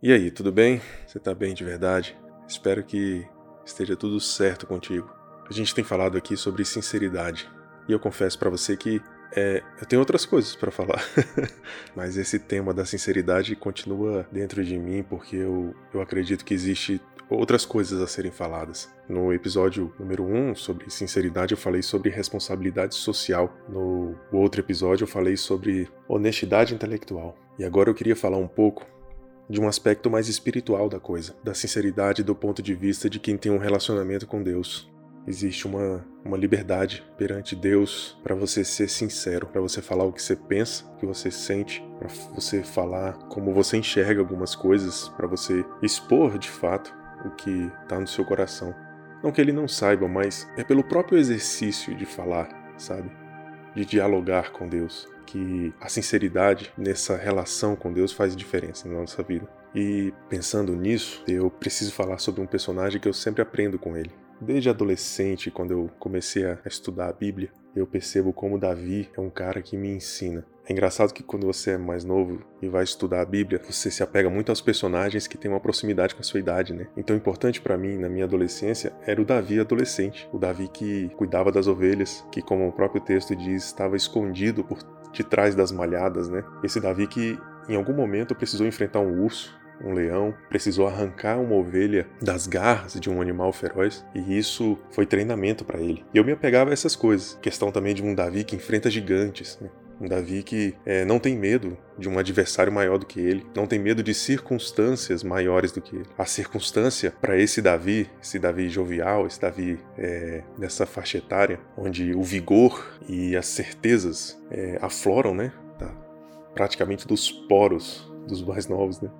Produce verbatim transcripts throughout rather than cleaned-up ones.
E aí, tudo bem? Você tá bem de verdade? Espero que esteja tudo certo contigo. A gente tem falado aqui sobre sinceridade. E eu confesso pra você que é, eu tenho outras coisas pra falar. Mas esse tema da sinceridade continua dentro de mim porque eu, eu acredito que existe outras coisas a serem faladas. No episódio número um, sobre sinceridade, eu falei sobre responsabilidade social. No outro episódio, eu falei sobre honestidade intelectual. E agora eu queria falar um pouco de um aspecto mais espiritual da coisa, da sinceridade do ponto de vista de quem tem um relacionamento com Deus. Existe uma, uma liberdade perante Deus para você ser sincero, para você falar o que você pensa, o que você sente, para você falar como você enxerga algumas coisas, para você expor de fato o que está no seu coração. Não que ele não saiba, mas é pelo próprio exercício de falar, sabe? De dialogar com Deus, que a sinceridade nessa relação com Deus faz diferença na nossa vida. E pensando nisso, eu preciso falar sobre um personagem que eu sempre aprendo com ele. Desde adolescente, quando eu comecei a estudar a Bíblia, eu percebo como Davi é um cara que me ensina. É engraçado que quando você é mais novo e vai estudar a Bíblia, você se apega muito aos personagens que têm uma proximidade com a sua idade, né? Então, importante pra mim, na minha adolescência, era o Davi adolescente. O Davi que cuidava das ovelhas, que, como o próprio texto diz, estava escondido por detrás das malhadas, né? Esse Davi que, em algum momento, precisou enfrentar um urso, um leão, precisou arrancar uma ovelha das garras de um animal feroz, e isso foi treinamento para ele. E eu me apegava a essas coisas. Questão também de um Davi que enfrenta gigantes, né? Um Davi que é, não tem medo de um adversário maior do que ele, não tem medo de circunstâncias maiores do que ele. A circunstância para esse Davi, esse Davi jovial, esse Davi é, dessa faixa etária, onde o vigor e as certezas é, afloram, né? Tá, praticamente dos poros dos mais novos, né?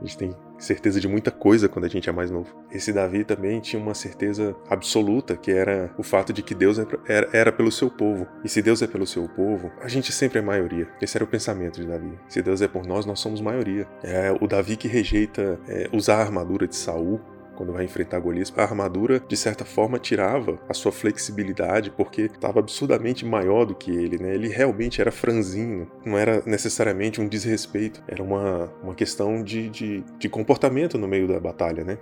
A gente tem certeza de muita coisa quando a gente é mais novo. Esse Davi também tinha uma certeza absoluta, que era o fato de que Deus era, era pelo seu povo. E se Deus é pelo seu povo, a gente sempre é maioria. Esse era o pensamento de Davi. Se Deus é por nós, nós somos maioria. É o Davi que rejeita é, usar a armadura de Saul quando vai enfrentar Golias. A armadura, de certa forma, tirava a sua flexibilidade, porque estava absurdamente maior do que ele, né? Ele realmente era franzino, não era necessariamente um desrespeito, era uma, uma questão de, de, de comportamento no meio da batalha, né?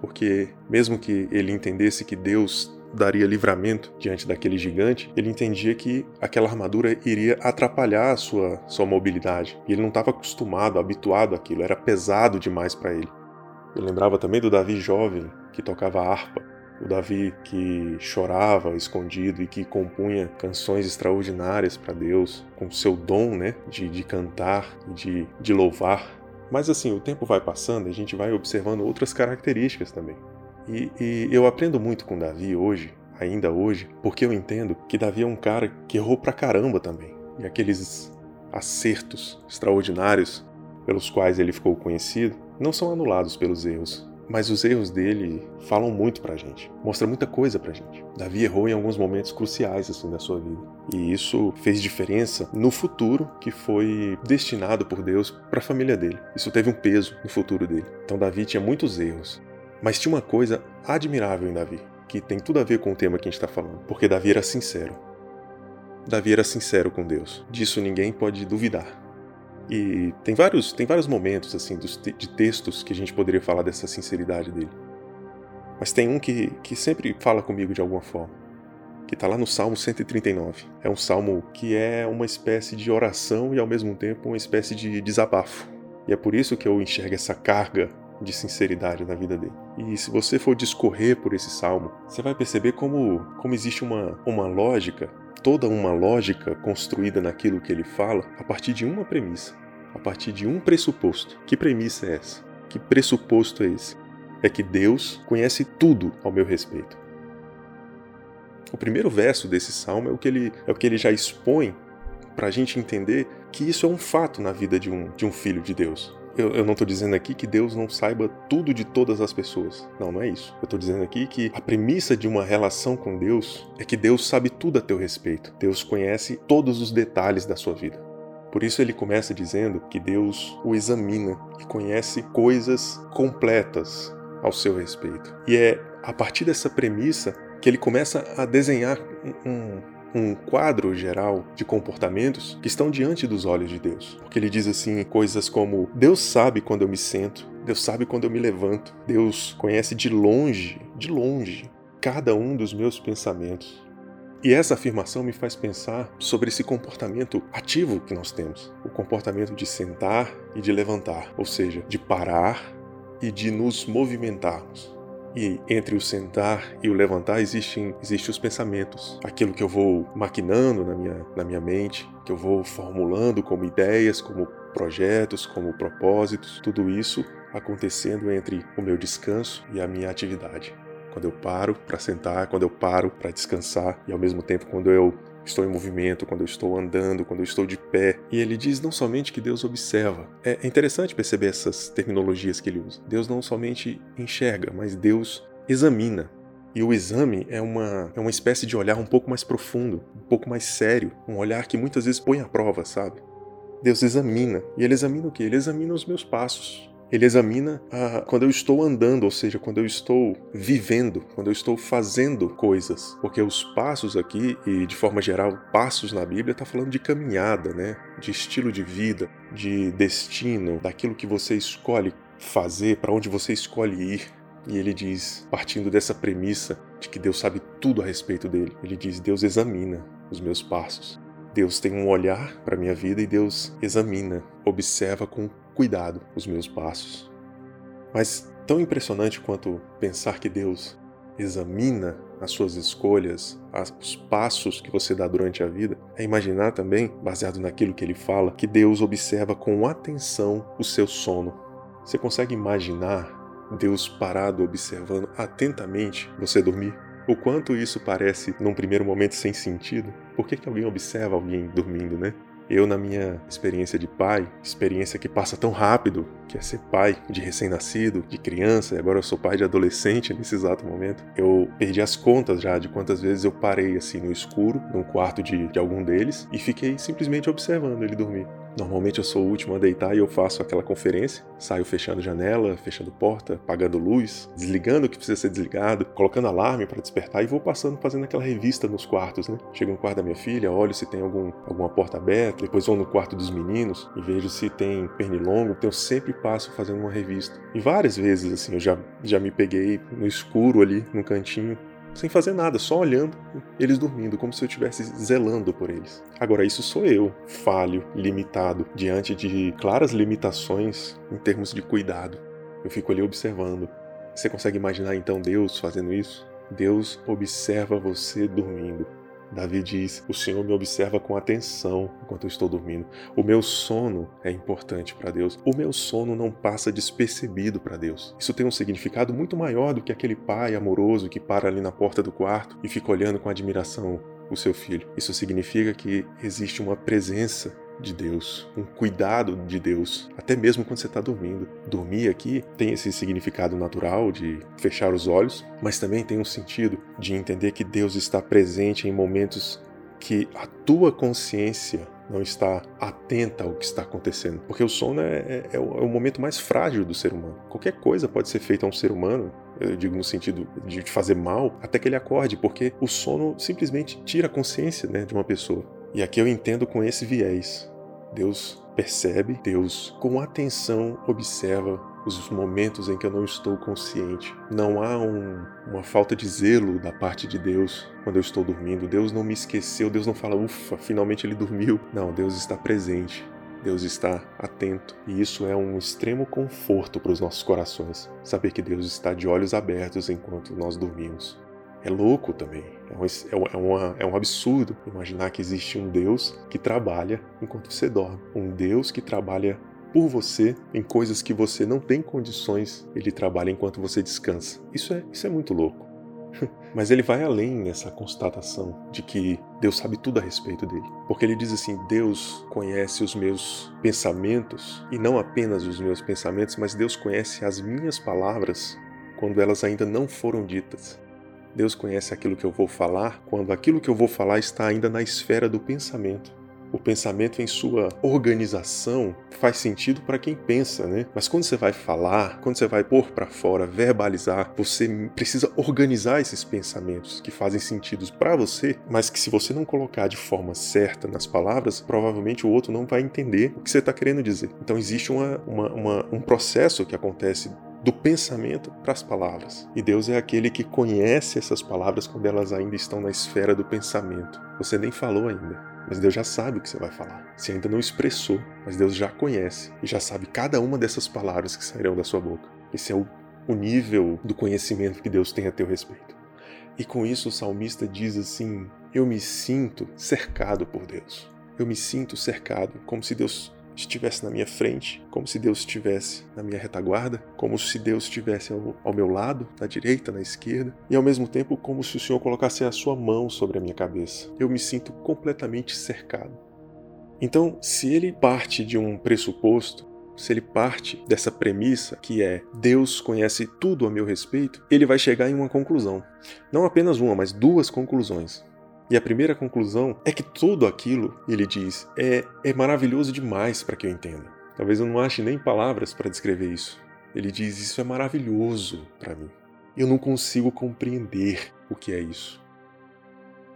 Porque mesmo que ele entendesse que Deus daria livramento diante daquele gigante, ele entendia que aquela armadura iria atrapalhar a sua, sua mobilidade. E ele não estava acostumado, habituado àquilo, era pesado demais para ele. Eu lembrava também do Davi jovem, que tocava harpa, o Davi que chorava escondido e que compunha canções extraordinárias para Deus, com seu dom, né, de, de cantar, de, de louvar. Mas assim, o tempo vai passando e a gente vai observando outras características também. E, e eu aprendo muito com Davi hoje, ainda hoje, porque eu entendo que Davi é um cara que errou pra caramba também. E aqueles acertos extraordinários pelos quais ele ficou conhecido não são anulados pelos erros, mas os erros dele falam muito pra gente, mostram muita coisa pra gente. Davi errou em alguns momentos cruciais assim da sua vida, e isso fez diferença no futuro que foi destinado por Deus pra família dele. Isso teve um peso no futuro dele. Então Davi tinha muitos erros, mas tinha uma coisa admirável em Davi, que tem tudo a ver com o tema que a gente tá falando, porque Davi era sincero. Davi era sincero com Deus, disso ninguém pode duvidar. E tem vários, tem vários momentos assim, dos te- de textos que a gente poderia falar dessa sinceridade dele. Mas tem um que, que sempre fala comigo de alguma forma, que está lá no Salmo cento e trinta e nove. É um salmo que é uma espécie de oração e ao mesmo tempo uma espécie de desabafo. E é por isso que eu enxergo essa carga de sinceridade na vida dele. E se você for discorrer por esse salmo, você vai perceber como, como existe uma, uma lógica, toda uma lógica construída naquilo que ele fala a partir de uma premissa, a partir de um pressuposto. Que premissa é essa? Que pressuposto é esse? É que Deus conhece tudo ao meu respeito. O primeiro verso desse salmo é o que ele, é o que ele já expõe para a gente entender que isso é um fato na vida de um, de um filho de Deus. Eu, eu não estou dizendo aqui que Deus não saiba tudo de todas as pessoas. Não, não é isso. Eu estou dizendo aqui que a premissa de uma relação com Deus é que Deus sabe tudo a teu respeito. Deus conhece todos os detalhes da sua vida. Por isso ele começa dizendo que Deus o examina e conhece coisas completas ao seu respeito. E é a partir dessa premissa que ele começa a desenhar um, um quadro geral de comportamentos que estão diante dos olhos de Deus. Porque ele diz assim coisas como: Deus sabe quando eu me sento, Deus sabe quando eu me levanto, Deus conhece de longe, de longe, cada um dos meus pensamentos. E essa afirmação me faz pensar sobre esse comportamento ativo que nós temos. O comportamento de sentar e de levantar, ou seja, de parar e de nos movimentarmos. E entre o sentar e o levantar existem, existem os pensamentos. Aquilo que eu vou maquinando na minha, na minha mente, que eu vou formulando como ideias, como projetos, como propósitos. Tudo isso acontecendo entre o meu descanso e a minha atividade. Quando eu paro para sentar, quando eu paro para descansar e ao mesmo tempo quando eu estou em movimento, quando eu estou andando, quando eu estou de pé. E ele diz não somente que Deus observa. É interessante perceber essas terminologias que ele usa. Deus não somente enxerga, mas Deus examina. E o exame é uma, é uma espécie de olhar um pouco mais profundo, um pouco mais sério, um olhar que muitas vezes põe à prova, sabe? Deus examina. E ele examina o quê? Ele examina os meus passos. Ele examina a, quando eu estou andando, ou seja, quando eu estou vivendo, quando eu estou fazendo coisas. Porque os passos aqui, e de forma geral, passos na Bíblia, está falando de caminhada, né? De estilo de vida, de destino, daquilo que você escolhe fazer, para onde você escolhe ir. E ele diz, partindo dessa premissa de que Deus sabe tudo a respeito dele, ele diz, Deus examina os meus passos. Deus tem um olhar para a minha vida e Deus examina, observa com cuidado os meus passos. Mas tão impressionante quanto pensar que Deus examina as suas escolhas, os passos que você dá durante a vida, é imaginar também, baseado naquilo que ele fala, que Deus observa com atenção o seu sono. Você consegue imaginar Deus parado observando atentamente você dormir? O quanto isso parece, num primeiro momento, sem sentido? Por que que alguém observa alguém dormindo, né? Eu, na minha experiência de pai, experiência que passa tão rápido, que é ser pai de recém-nascido, de criança, e agora eu sou pai de adolescente nesse exato momento, eu perdi as contas já de quantas vezes eu parei assim no escuro, num quarto de, de algum deles, e fiquei simplesmente observando ele dormir. Normalmente eu sou o último a deitar e eu faço aquela conferência, saio fechando janela, fechando porta, apagando luz, desligando o que precisa ser desligado, colocando alarme para despertar e vou passando, fazendo aquela revista nos quartos, né? Chego no quarto da minha filha, olho se tem algum, alguma porta aberta, depois vou no quarto dos meninos e vejo se tem pernilongo, então eu sempre passo fazendo uma revista. E várias vezes, assim, eu já, já me peguei no escuro ali, no cantinho, sem fazer nada, só olhando eles dormindo, como se eu estivesse zelando por eles. Agora, isso sou eu, falho, limitado, diante de claras limitações em termos de cuidado. Eu fico ali observando. Você consegue imaginar, então, Deus fazendo isso? Deus observa você dormindo. Davi diz, o Senhor me observa com atenção enquanto eu estou dormindo. O meu sono é importante para Deus. O meu sono não passa despercebido para Deus. Isso tem um significado muito maior do que aquele pai amoroso que para ali na porta do quarto e fica olhando com admiração o seu filho. Isso significa que existe uma presença de Deus, um cuidado de Deus, até mesmo quando você está dormindo. Dormir aqui tem esse significado natural de fechar os olhos, mas também tem um sentido de entender que Deus está presente em momentos que a tua consciência não está atenta ao que está acontecendo. Porque o sono é, é, é o momento mais frágil do ser humano. Qualquer coisa pode ser feita a um ser humano, eu digo no sentido de fazer mal, até que ele acorde, porque o sono simplesmente tira a consciência, né, de uma pessoa. E aqui eu entendo com esse viés. Deus percebe, Deus com atenção observa os momentos em que eu não estou consciente. Não há um, uma falta de zelo da parte de Deus quando eu estou dormindo. Deus não me esqueceu, Deus não fala, ufa, finalmente ele dormiu. Não, Deus está presente, Deus está atento. E isso é um extremo conforto para os nossos corações, saber que Deus está de olhos abertos enquanto nós dormimos. É louco também, é um, é, uma, é um absurdo imaginar que existe um Deus que trabalha enquanto você dorme. Um Deus que trabalha por você em coisas que você não tem condições, ele trabalha enquanto você descansa. Isso é, isso é muito louco. Mas ele vai além nessa constatação de que Deus sabe tudo a respeito dele. Porque ele diz assim, Deus conhece os meus pensamentos, e não apenas os meus pensamentos, mas Deus conhece as minhas palavras quando elas ainda não foram ditas. Deus conhece aquilo que eu vou falar quando aquilo que eu vou falar está ainda na esfera do pensamento. O pensamento em sua organização faz sentido para quem pensa, né? Mas quando você vai falar, quando você vai pôr para fora, verbalizar, você precisa organizar esses pensamentos que fazem sentido para você, mas que se você não colocar de forma certa nas palavras, provavelmente o outro não vai entender o que você está querendo dizer. Então existe uma, uma, uma, um processo que acontece do pensamento para as palavras. E Deus é aquele que conhece essas palavras quando elas ainda estão na esfera do pensamento. Você nem falou ainda, mas Deus já sabe o que você vai falar. Você ainda não expressou, mas Deus já conhece e já sabe cada uma dessas palavras que sairão da sua boca. Esse é o, o nível do conhecimento que Deus tem a teu respeito. E com isso o salmista diz assim: eu me sinto cercado por Deus. Eu me sinto cercado, como se Deus estivesse na minha frente, como se Deus estivesse na minha retaguarda, como se Deus estivesse ao, ao meu lado, na direita, na esquerda, e ao mesmo tempo como se o Senhor colocasse a sua mão sobre a minha cabeça. Eu me sinto completamente cercado. Então, se ele parte de um pressuposto, se ele parte dessa premissa que é Deus conhece tudo a meu respeito, ele vai chegar em uma conclusão. Não apenas uma, mas duas conclusões. E a primeira conclusão é que tudo aquilo, ele diz, é, é maravilhoso demais para que eu entenda. Talvez eu não ache nem palavras para descrever isso. Ele diz, isso é maravilhoso para mim. Eu não consigo compreender o que é isso.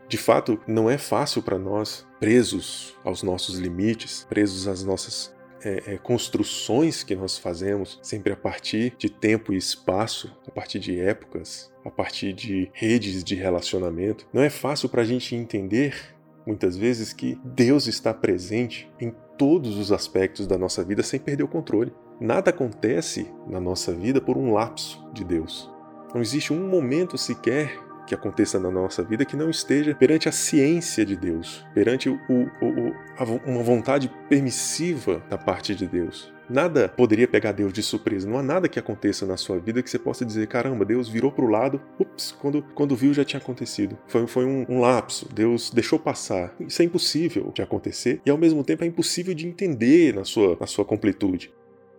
De fato, não é fácil para nós, presos aos nossos limites, presos às nossas É, é, construções que nós fazemos sempre a partir de tempo e espaço, a partir de épocas, a partir de redes de relacionamento. Não é fácil para a gente entender, muitas vezes, que Deus está presente em todos os aspectos da nossa vida sem perder o controle. Nada acontece na nossa vida por um lapso de Deus. Não existe um momento sequer que aconteça na nossa vida que não esteja perante a ciência de Deus, perante o, o, o, a, uma vontade permissiva da parte de Deus. Nada poderia pegar Deus de surpresa. Não há nada que aconteça na sua vida que você possa dizer, caramba, Deus virou para o lado, ups, quando, quando viu já tinha acontecido. Foi, foi um, um lapso, Deus deixou passar. Isso é impossível de acontecer e ao mesmo tempo é impossível de entender na sua, na sua completude.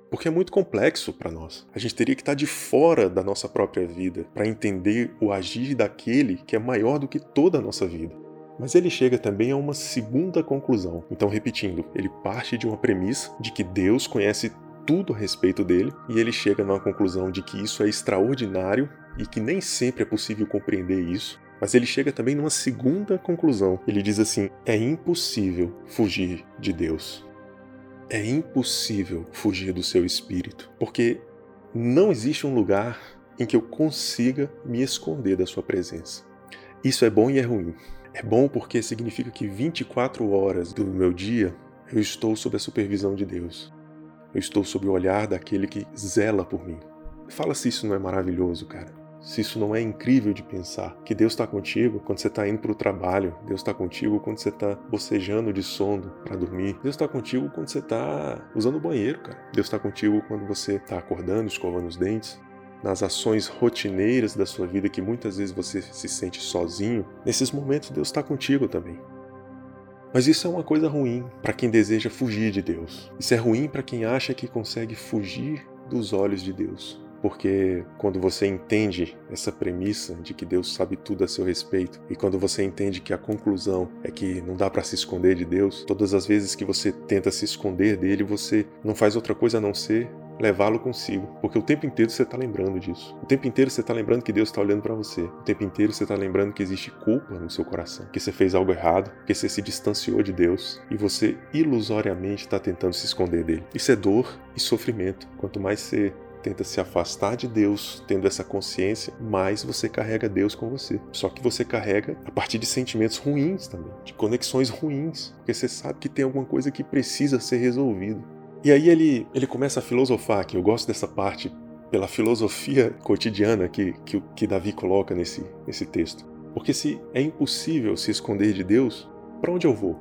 Porque é muito complexo para nós. A gente teria que estar de fora da nossa própria vida para entender o agir daquele que é maior do que toda a nossa vida. Mas ele chega também a uma segunda conclusão. Então, repetindo, ele parte de uma premissa de que Deus conhece tudo a respeito dele e ele chega numa conclusão de que isso é extraordinário e que nem sempre é possível compreender isso. Mas ele chega também numa segunda conclusão. Ele diz assim: é impossível fugir de Deus. É impossível fugir do seu espírito, porque não existe um lugar em que eu consiga me esconder da sua presença. Isso é bom e é ruim. É bom porque significa que vinte e quatro horas do meu dia eu estou sob a supervisão de Deus. Eu estou sob o olhar daquele que zela por mim. Fala se isso não é maravilhoso, cara. Se isso não é incrível de pensar, que Deus está contigo quando você está indo para o trabalho, Deus está contigo quando você está bocejando de sono para dormir, Deus está contigo quando você está usando o banheiro, cara. Deus está contigo quando você está acordando, escovando os dentes, nas ações rotineiras da sua vida que muitas vezes você se sente sozinho. Nesses momentos Deus está contigo também. Mas isso é uma coisa ruim para quem deseja fugir de Deus. Isso é ruim para quem acha que consegue fugir dos olhos de Deus. Porque quando você entende essa premissa de que Deus sabe tudo a seu respeito e quando você entende que a conclusão é que não dá para se esconder de Deus, todas as vezes que você tenta se esconder dele, você não faz outra coisa a não ser levá-lo consigo, porque o tempo inteiro você está lembrando disso. O tempo inteiro você está lembrando que Deus está olhando para você. O tempo inteiro você está lembrando que existe culpa no seu coração, que você fez algo errado, que você se distanciou de Deus e você ilusoriamente está tentando se esconder dele. Isso é dor e sofrimento. Quanto mais você tenta se afastar de Deus, tendo essa consciência, mas você carrega Deus com você. Só que você carrega a partir de sentimentos ruins também, de conexões ruins, porque você sabe que tem alguma coisa que precisa ser resolvida. E aí ele, ele começa a filosofar, que eu gosto dessa parte, pela filosofia cotidiana que, que, que Davi coloca nesse, nesse texto. Porque se é impossível se esconder de Deus, para onde eu vou?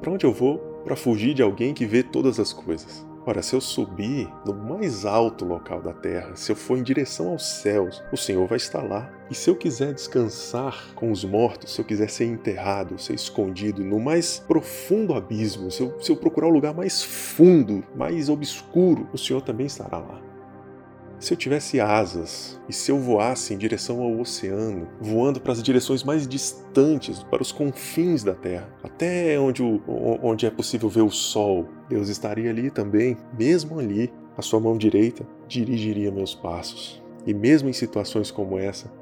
Para onde eu vou para fugir de alguém que vê todas as coisas? Ora, se eu subir no mais alto local da terra, se eu for em direção aos céus, o Senhor vai estar lá. E se eu quiser descansar com os mortos, se eu quiser ser enterrado, ser escondido no mais profundo abismo, se eu, se eu procurar o lugar mais fundo, mais obscuro, o Senhor também estará lá. Se eu tivesse asas e se eu voasse em direção ao oceano, voando para as direções mais distantes, para os confins da Terra, até onde, o, onde é possível ver o Sol, Deus estaria ali também. Mesmo ali, a sua mão direita dirigiria meus passos. E mesmo em situações como essa,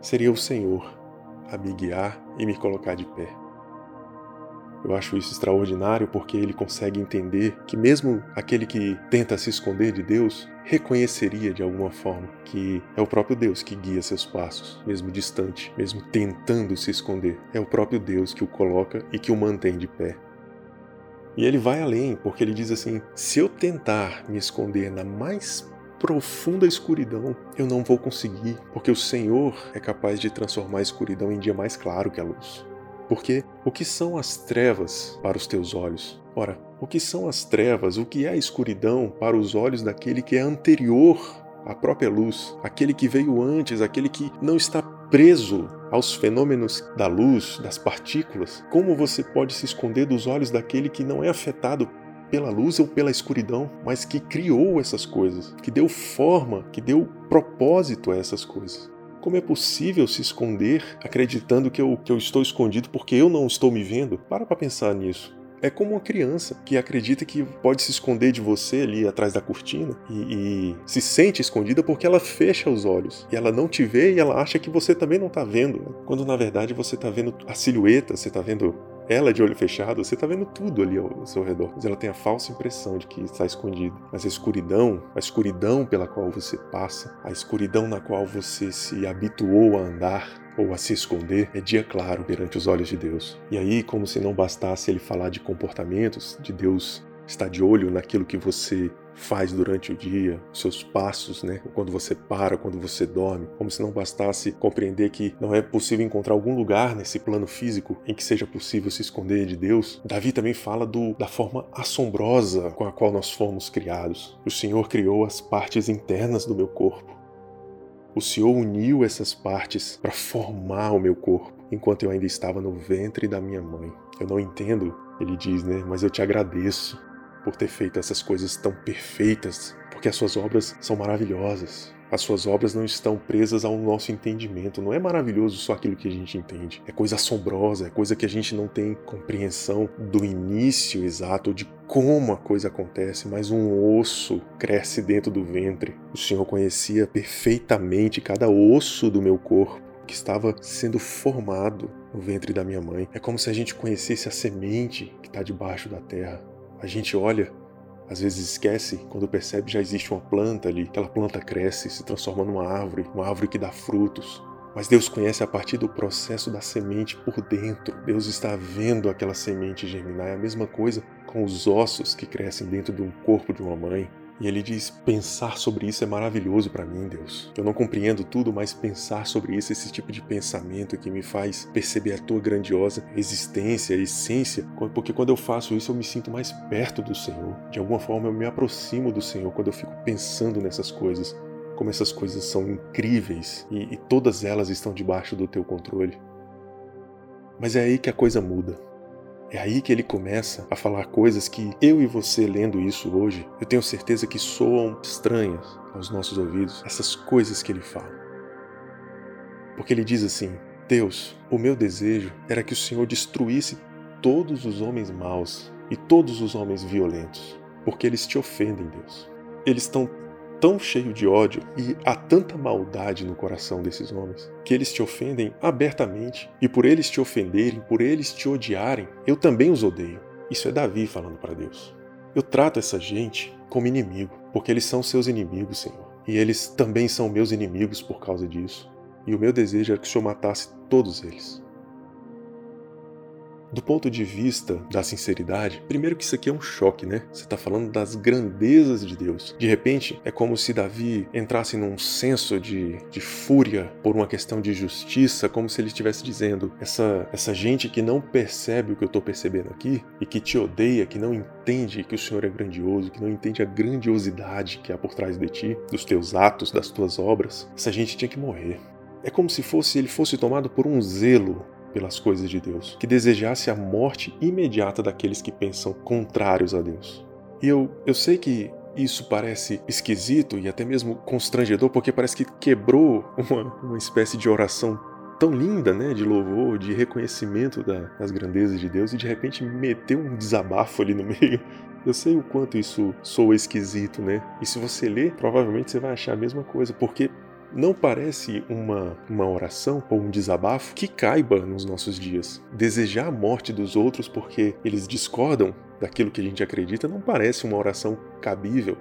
seria o Senhor a me guiar e me colocar de pé. Eu acho isso extraordinário porque ele consegue entender que mesmo aquele que tenta se esconder de Deus reconheceria de alguma forma que é o próprio Deus que guia seus passos, mesmo distante, mesmo tentando se esconder. É o próprio Deus que o coloca e que o mantém de pé. E ele vai além, porque ele diz assim: se eu tentar me esconder na mais profunda escuridão, eu não vou conseguir, porque o Senhor é capaz de transformar a escuridão em dia mais claro que a luz. Porque o que são as trevas para os teus olhos? Ora, o que são as trevas, o que é a escuridão para os olhos daquele que é anterior à própria luz, aquele que veio antes, aquele que não está preso aos fenômenos da luz, das partículas? Como você pode se esconder dos olhos daquele que não é afetado pela luz ou pela escuridão, mas que criou essas coisas, que deu forma, que deu propósito a essas coisas? Como é possível se esconder acreditando que eu, que eu estou escondido porque eu não estou me vendo? Para para pensar nisso. É como uma criança que acredita que pode se esconder de você ali atrás da cortina e, e se sente escondida porque ela fecha os olhos e ela não te vê e ela acha que você também não está vendo, né? Quando na verdade você está vendo a silhueta, você está vendo ela de olho fechado, você está vendo tudo ali ao seu redor. Mas ela tem a falsa impressão de que está escondida. Mas a escuridão, a escuridão pela qual você passa, a escuridão na qual você se habituou a andar, ou a se esconder, é dia claro perante os olhos de Deus. E aí, como se não bastasse ele falar de comportamentos, de Deus estar de olho naquilo que você faz durante o dia, seus passos, né? Quando você para, quando você dorme, como se não bastasse compreender que não é possível encontrar algum lugar nesse plano físico em que seja possível se esconder de Deus. Davi também fala do, da forma assombrosa com a qual nós fomos criados. O Senhor criou as partes internas do meu corpo. O Senhor uniu essas partes para formar o meu corpo, enquanto eu ainda estava no ventre da minha mãe. Eu não entendo, ele diz, né? Mas eu te agradeço por ter feito essas coisas tão perfeitas, porque as suas obras são maravilhosas. As suas obras não estão presas ao nosso entendimento. Não é maravilhoso só aquilo que a gente entende. É coisa assombrosa, é coisa que a gente não tem compreensão do início exato, de como a coisa acontece, mas um osso cresce dentro do ventre. O Senhor conhecia perfeitamente cada osso do meu corpo que estava sendo formado no ventre da minha mãe. É como se a gente conhecesse a semente que está debaixo da terra. A gente olha, às vezes esquece, quando percebe já existe uma planta ali, aquela planta cresce, se transforma numa árvore, uma árvore que dá frutos. Mas Deus conhece a partir do processo da semente por dentro. Deus está vendo aquela semente germinar. É a mesma coisa com os ossos que crescem dentro de um corpo de uma mãe. E ele diz, pensar sobre isso é maravilhoso para mim, Deus. Eu não compreendo tudo, mas pensar sobre isso, esse tipo de pensamento que me faz perceber a tua grandiosa existência, essência, porque quando eu faço isso eu me sinto mais perto do Senhor. De alguma forma eu me aproximo do Senhor quando eu fico pensando nessas coisas, como essas coisas são incríveis e, e todas elas estão debaixo do teu controle. Mas é aí que a coisa muda. É aí que ele começa a falar coisas que eu e você lendo isso hoje, eu tenho certeza que soam estranhas aos nossos ouvidos, essas coisas que ele fala. Porque ele diz assim, Deus, o meu desejo era que o Senhor destruísse todos os homens maus e todos os homens violentos, porque eles te ofendem, Deus. Eles estão tão cheios de ódio e há tanta maldade no coração desses homens, que eles te ofendem abertamente, e por eles te ofenderem, por eles te odiarem, eu também os odeio. Isso é Davi falando para Deus. Eu trato essa gente como inimigo, porque eles são seus inimigos, Senhor, e eles também são meus inimigos por causa disso, e o meu desejo era que o Senhor matasse todos eles. Do ponto de vista da sinceridade, primeiro que isso aqui é um choque, né? Você está falando das grandezas de Deus. De repente, é como se Davi entrasse num senso de, de fúria por uma questão de justiça, como se ele estivesse dizendo, essa, essa gente que não percebe o que eu estou percebendo aqui e que te odeia, que não entende que o Senhor é grandioso, que não entende a grandiosidade que há por trás de ti, dos teus atos, das tuas obras, essa gente tinha que morrer. É como se fosse, ele fosse tomado por um zelo pelas coisas de Deus, que desejasse a morte imediata daqueles que pensam contrários a Deus. E eu, eu sei que Isso parece esquisito e até mesmo constrangedor, porque parece que quebrou uma, uma espécie de oração tão linda, né, de louvor, de reconhecimento da, das grandezas de Deus, e de repente meteu um desabafo ali no meio. Eu sei o quanto isso soa esquisito, né? E se você ler, provavelmente você vai achar a mesma coisa, porque não parece uma, uma oração ou um desabafo que caiba nos nossos dias. Desejar a morte dos outros porque eles discordam daquilo que a gente acredita não parece uma oração cabível.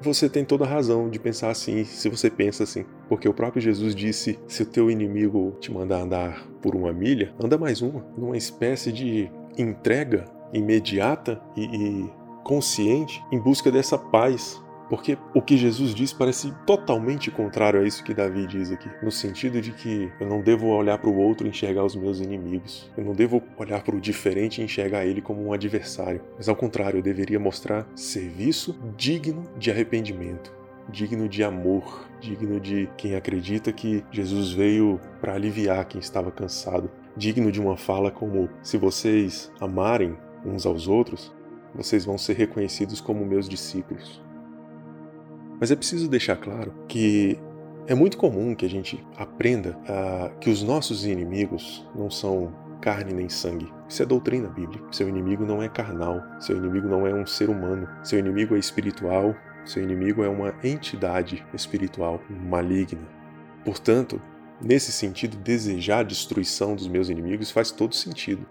Você tem toda a razão de pensar assim, se você pensa assim. Porque o próprio Jesus disse, se o teu inimigo te mandar andar por uma milha, anda mais uma. Numa espécie de entrega imediata e, e consciente em busca dessa paz. Porque o que Jesus diz parece totalmente contrário a isso que Davi diz aqui. No sentido de que eu não devo olhar para o outro e enxergar os meus inimigos. Eu não devo olhar para o diferente e enxergar ele como um adversário. Mas ao contrário, eu deveria mostrar serviço digno de arrependimento, digno de amor, digno de quem acredita que Jesus veio para aliviar quem estava cansado. Digno de uma fala como, se vocês amarem uns aos outros, vocês vão ser reconhecidos como meus discípulos. Mas é preciso deixar claro que é muito comum que a gente aprenda uh, que os nossos inimigos não são carne nem sangue. Isso é doutrina bíblica. Seu inimigo não é carnal, seu inimigo não é um ser humano, seu inimigo é espiritual, seu inimigo é uma entidade espiritual maligna. Portanto, nesse sentido, desejar a destruição dos meus inimigos faz todo sentido.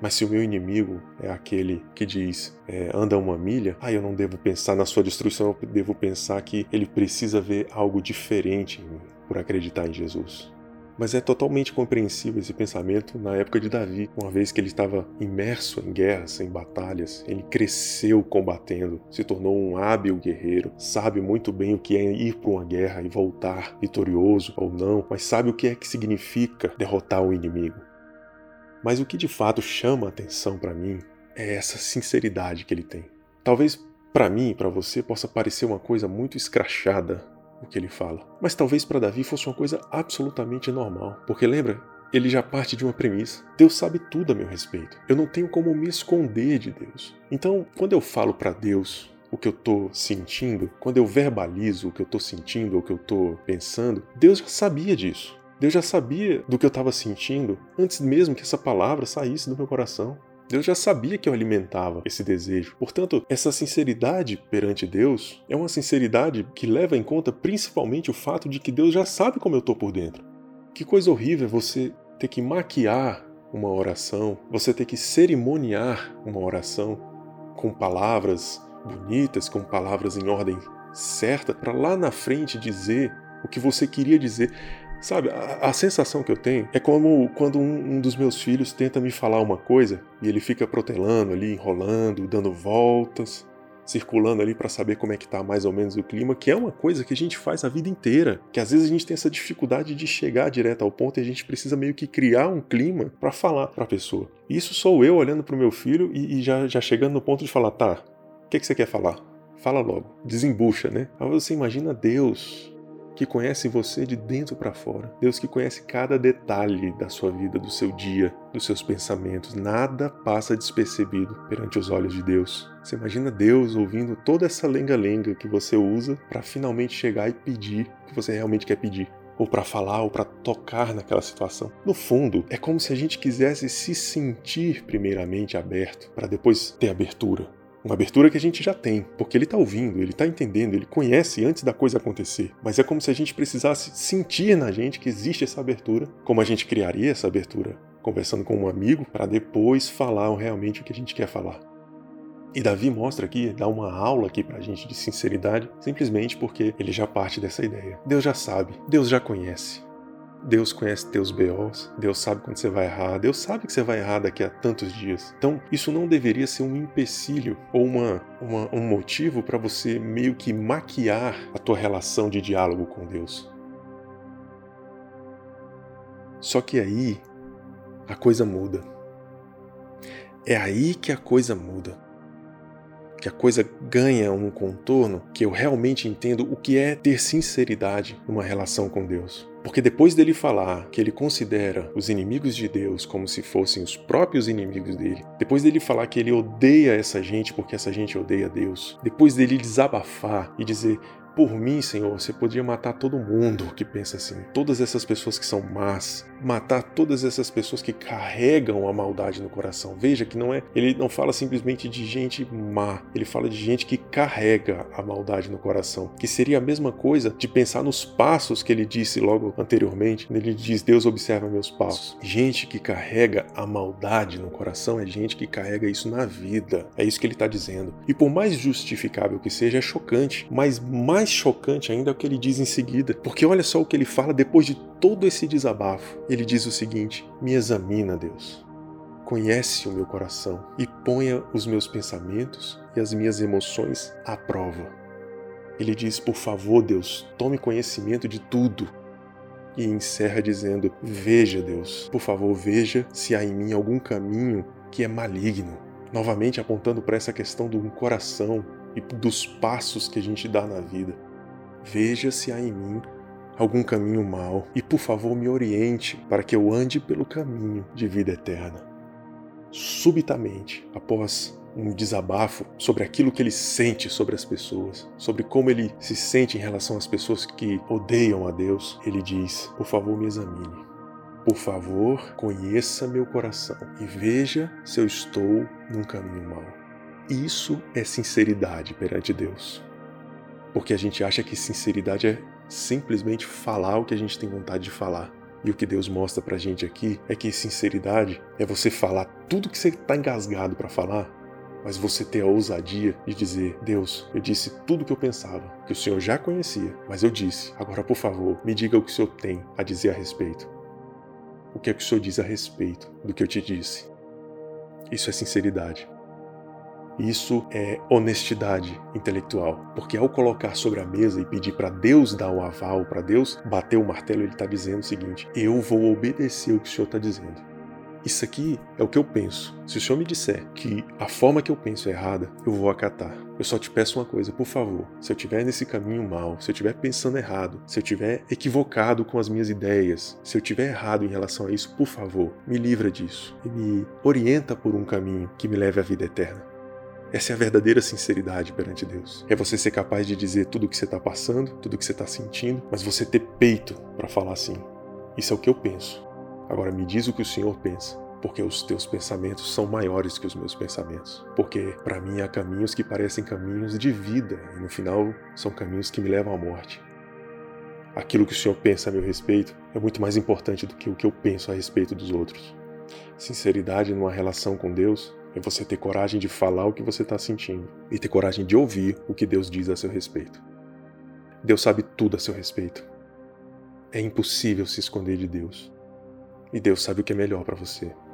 Mas se o meu inimigo é aquele que diz, é, anda uma milha, ah, eu não devo pensar na sua destruição, eu devo pensar que ele precisa ver algo diferente em mim, por acreditar em Jesus. Mas é totalmente compreensível esse pensamento na época de Davi, uma vez que ele estava imerso em guerras, em batalhas, ele cresceu combatendo, se tornou um hábil guerreiro, sabe muito bem o que é ir para uma guerra e voltar vitorioso ou não, mas sabe o que é que significa derrotar o inimigo. Mas o que de fato chama a atenção para mim é essa sinceridade que ele tem. Talvez para mim e para você possa parecer uma coisa muito escrachada o que ele fala, mas talvez para Davi fosse uma coisa absolutamente normal. Porque lembra, ele já parte de uma premissa. Deus sabe tudo a meu respeito. Eu não tenho como me esconder de Deus. Então, quando eu falo para Deus o que eu estou sentindo, quando eu verbalizo o que eu estou sentindo, o que eu estou pensando, Deus já sabia disso. Deus já sabia do que eu estava sentindo antes mesmo que essa palavra saísse do meu coração. Deus já sabia que eu alimentava esse desejo. Portanto, essa sinceridade perante Deus é uma sinceridade que leva em conta principalmente o fato de que Deus já sabe como eu estou por dentro. Que coisa horrível é você ter que maquiar uma oração, você ter que cerimoniar uma oração com palavras bonitas, com palavras em ordem certa, para lá na frente dizer o que você queria dizer. Sabe, a, a sensação que eu tenho é como quando um, um dos meus filhos tenta me falar uma coisa e ele fica protelando ali, enrolando, dando voltas, circulando ali para saber como é que tá mais ou menos o clima, que é uma coisa que a gente faz a vida inteira, que às vezes a gente tem essa dificuldade de chegar direto ao ponto e a gente precisa meio que criar um clima para falar para a pessoa. Isso sou eu olhando pro meu filho e, e já, já chegando no ponto de falar, tá, o que, que você quer falar? Fala logo, desembucha, né? Aí você imagina Deus, que conhece você de dentro para fora. Deus que conhece cada detalhe da sua vida, do seu dia, dos seus pensamentos. Nada passa despercebido perante os olhos de Deus. Você imagina Deus ouvindo toda essa lenga-lenga que você usa para finalmente chegar e pedir o que você realmente quer pedir. Ou para falar, ou para tocar naquela situação. No fundo, é como se a gente quisesse se sentir primeiramente aberto, para depois ter abertura. Uma abertura que a gente já tem, porque ele está ouvindo, ele está entendendo, ele conhece antes da coisa acontecer. Mas é como se a gente precisasse sentir na gente que existe essa abertura, como a gente criaria essa abertura conversando com um amigo para depois falar realmente o que a gente quer falar. E Davi mostra aqui, dá uma aula aqui pra gente de sinceridade, simplesmente porque ele já parte dessa ideia. Deus já sabe, Deus já conhece. Deus conhece teus B Os, Deus sabe quando você vai errar, Deus sabe que você vai errar daqui a tantos dias. Então, isso não deveria ser um empecilho ou uma, uma, um motivo para você meio que maquiar a tua relação de diálogo com Deus. Só que aí, a coisa muda. É aí que a coisa muda. que a coisa ganha um contorno, que eu realmente entendo o que é ter sinceridade numa relação com Deus. Porque depois dele falar que ele considera os inimigos de Deus como se fossem os próprios inimigos dele, depois dele falar que ele odeia essa gente porque essa gente odeia Deus, depois dele desabafar e dizer: por mim, Senhor, você podia matar todo mundo que pensa assim, todas essas pessoas que são más, matar todas essas pessoas que carregam a maldade no coração. Veja que não é, ele não fala simplesmente de gente má, ele fala de gente que carrega a maldade no coração, que seria a mesma coisa de pensar nos passos que ele disse logo anteriormente, quando ele diz: Deus observa meus passos. Gente que carrega a maldade no coração é gente que carrega isso na vida, é isso que ele está dizendo. E por mais justificável que seja, é chocante, mas mais Mais chocante ainda é o que ele diz em seguida, porque olha só o que ele fala depois de todo esse desabafo. Ele diz o seguinte: me examina, Deus, conhece o meu coração e ponha os meus pensamentos e as minhas emoções à prova. Ele diz: por favor, Deus, tome conhecimento de tudo. E encerra dizendo: veja, Deus, por favor, veja se há em mim algum caminho que é maligno. Novamente apontando para essa questão do coração e dos passos que a gente dá na vida. Veja se há em mim algum caminho mau e, por favor, me oriente para que eu ande pelo caminho de vida eterna. Subitamente, após um desabafo sobre aquilo que ele sente sobre as pessoas, sobre como ele se sente em relação às pessoas que odeiam a Deus, ele diz: por favor, me examine. Por favor, conheça meu coração e veja se eu estou num caminho mau. Isso é sinceridade perante Deus. Porque a gente acha que sinceridade é simplesmente falar o que a gente tem vontade de falar. E o que Deus mostra pra gente aqui é que sinceridade é você falar tudo que você tá engasgado pra falar, mas você ter a ousadia de dizer: Deus, eu disse tudo o que eu pensava, que o Senhor já conhecia, mas eu disse. Agora, por favor, me diga o que o Senhor tem a dizer a respeito. O que é que o Senhor diz a respeito do que eu te disse? Isso é sinceridade. Isso é honestidade intelectual, porque ao colocar sobre a mesa e pedir para Deus dar o aval, para Deus bater o martelo, ele está dizendo o seguinte: eu vou obedecer o que o Senhor está dizendo. Isso aqui é o que eu penso. Se o Senhor me disser que a forma que eu penso é errada, eu vou acatar. Eu só te peço uma coisa, por favor, se eu estiver nesse caminho mal, se eu estiver pensando errado, se eu estiver equivocado com as minhas ideias, se eu estiver errado em relação a isso, por favor, me livra disso e me orienta por um caminho que me leve à vida eterna. Essa é a verdadeira sinceridade perante Deus. É você ser capaz de dizer tudo o que você está passando, tudo o que você está sentindo, mas você ter peito para falar assim: isso é o que eu penso. Agora me diz o que o Senhor pensa, porque os teus pensamentos são maiores que os meus pensamentos. Porque para mim há caminhos que parecem caminhos de vida e no final são caminhos que me levam à morte. Aquilo que o Senhor pensa a meu respeito é muito mais importante do que o que eu penso a respeito dos outros. Sinceridade numa relação com Deus é você ter coragem de falar o que você está sentindo e ter coragem de ouvir o que Deus diz a seu respeito. Deus sabe tudo a seu respeito. É impossível se esconder de Deus. E Deus sabe o que é melhor para você.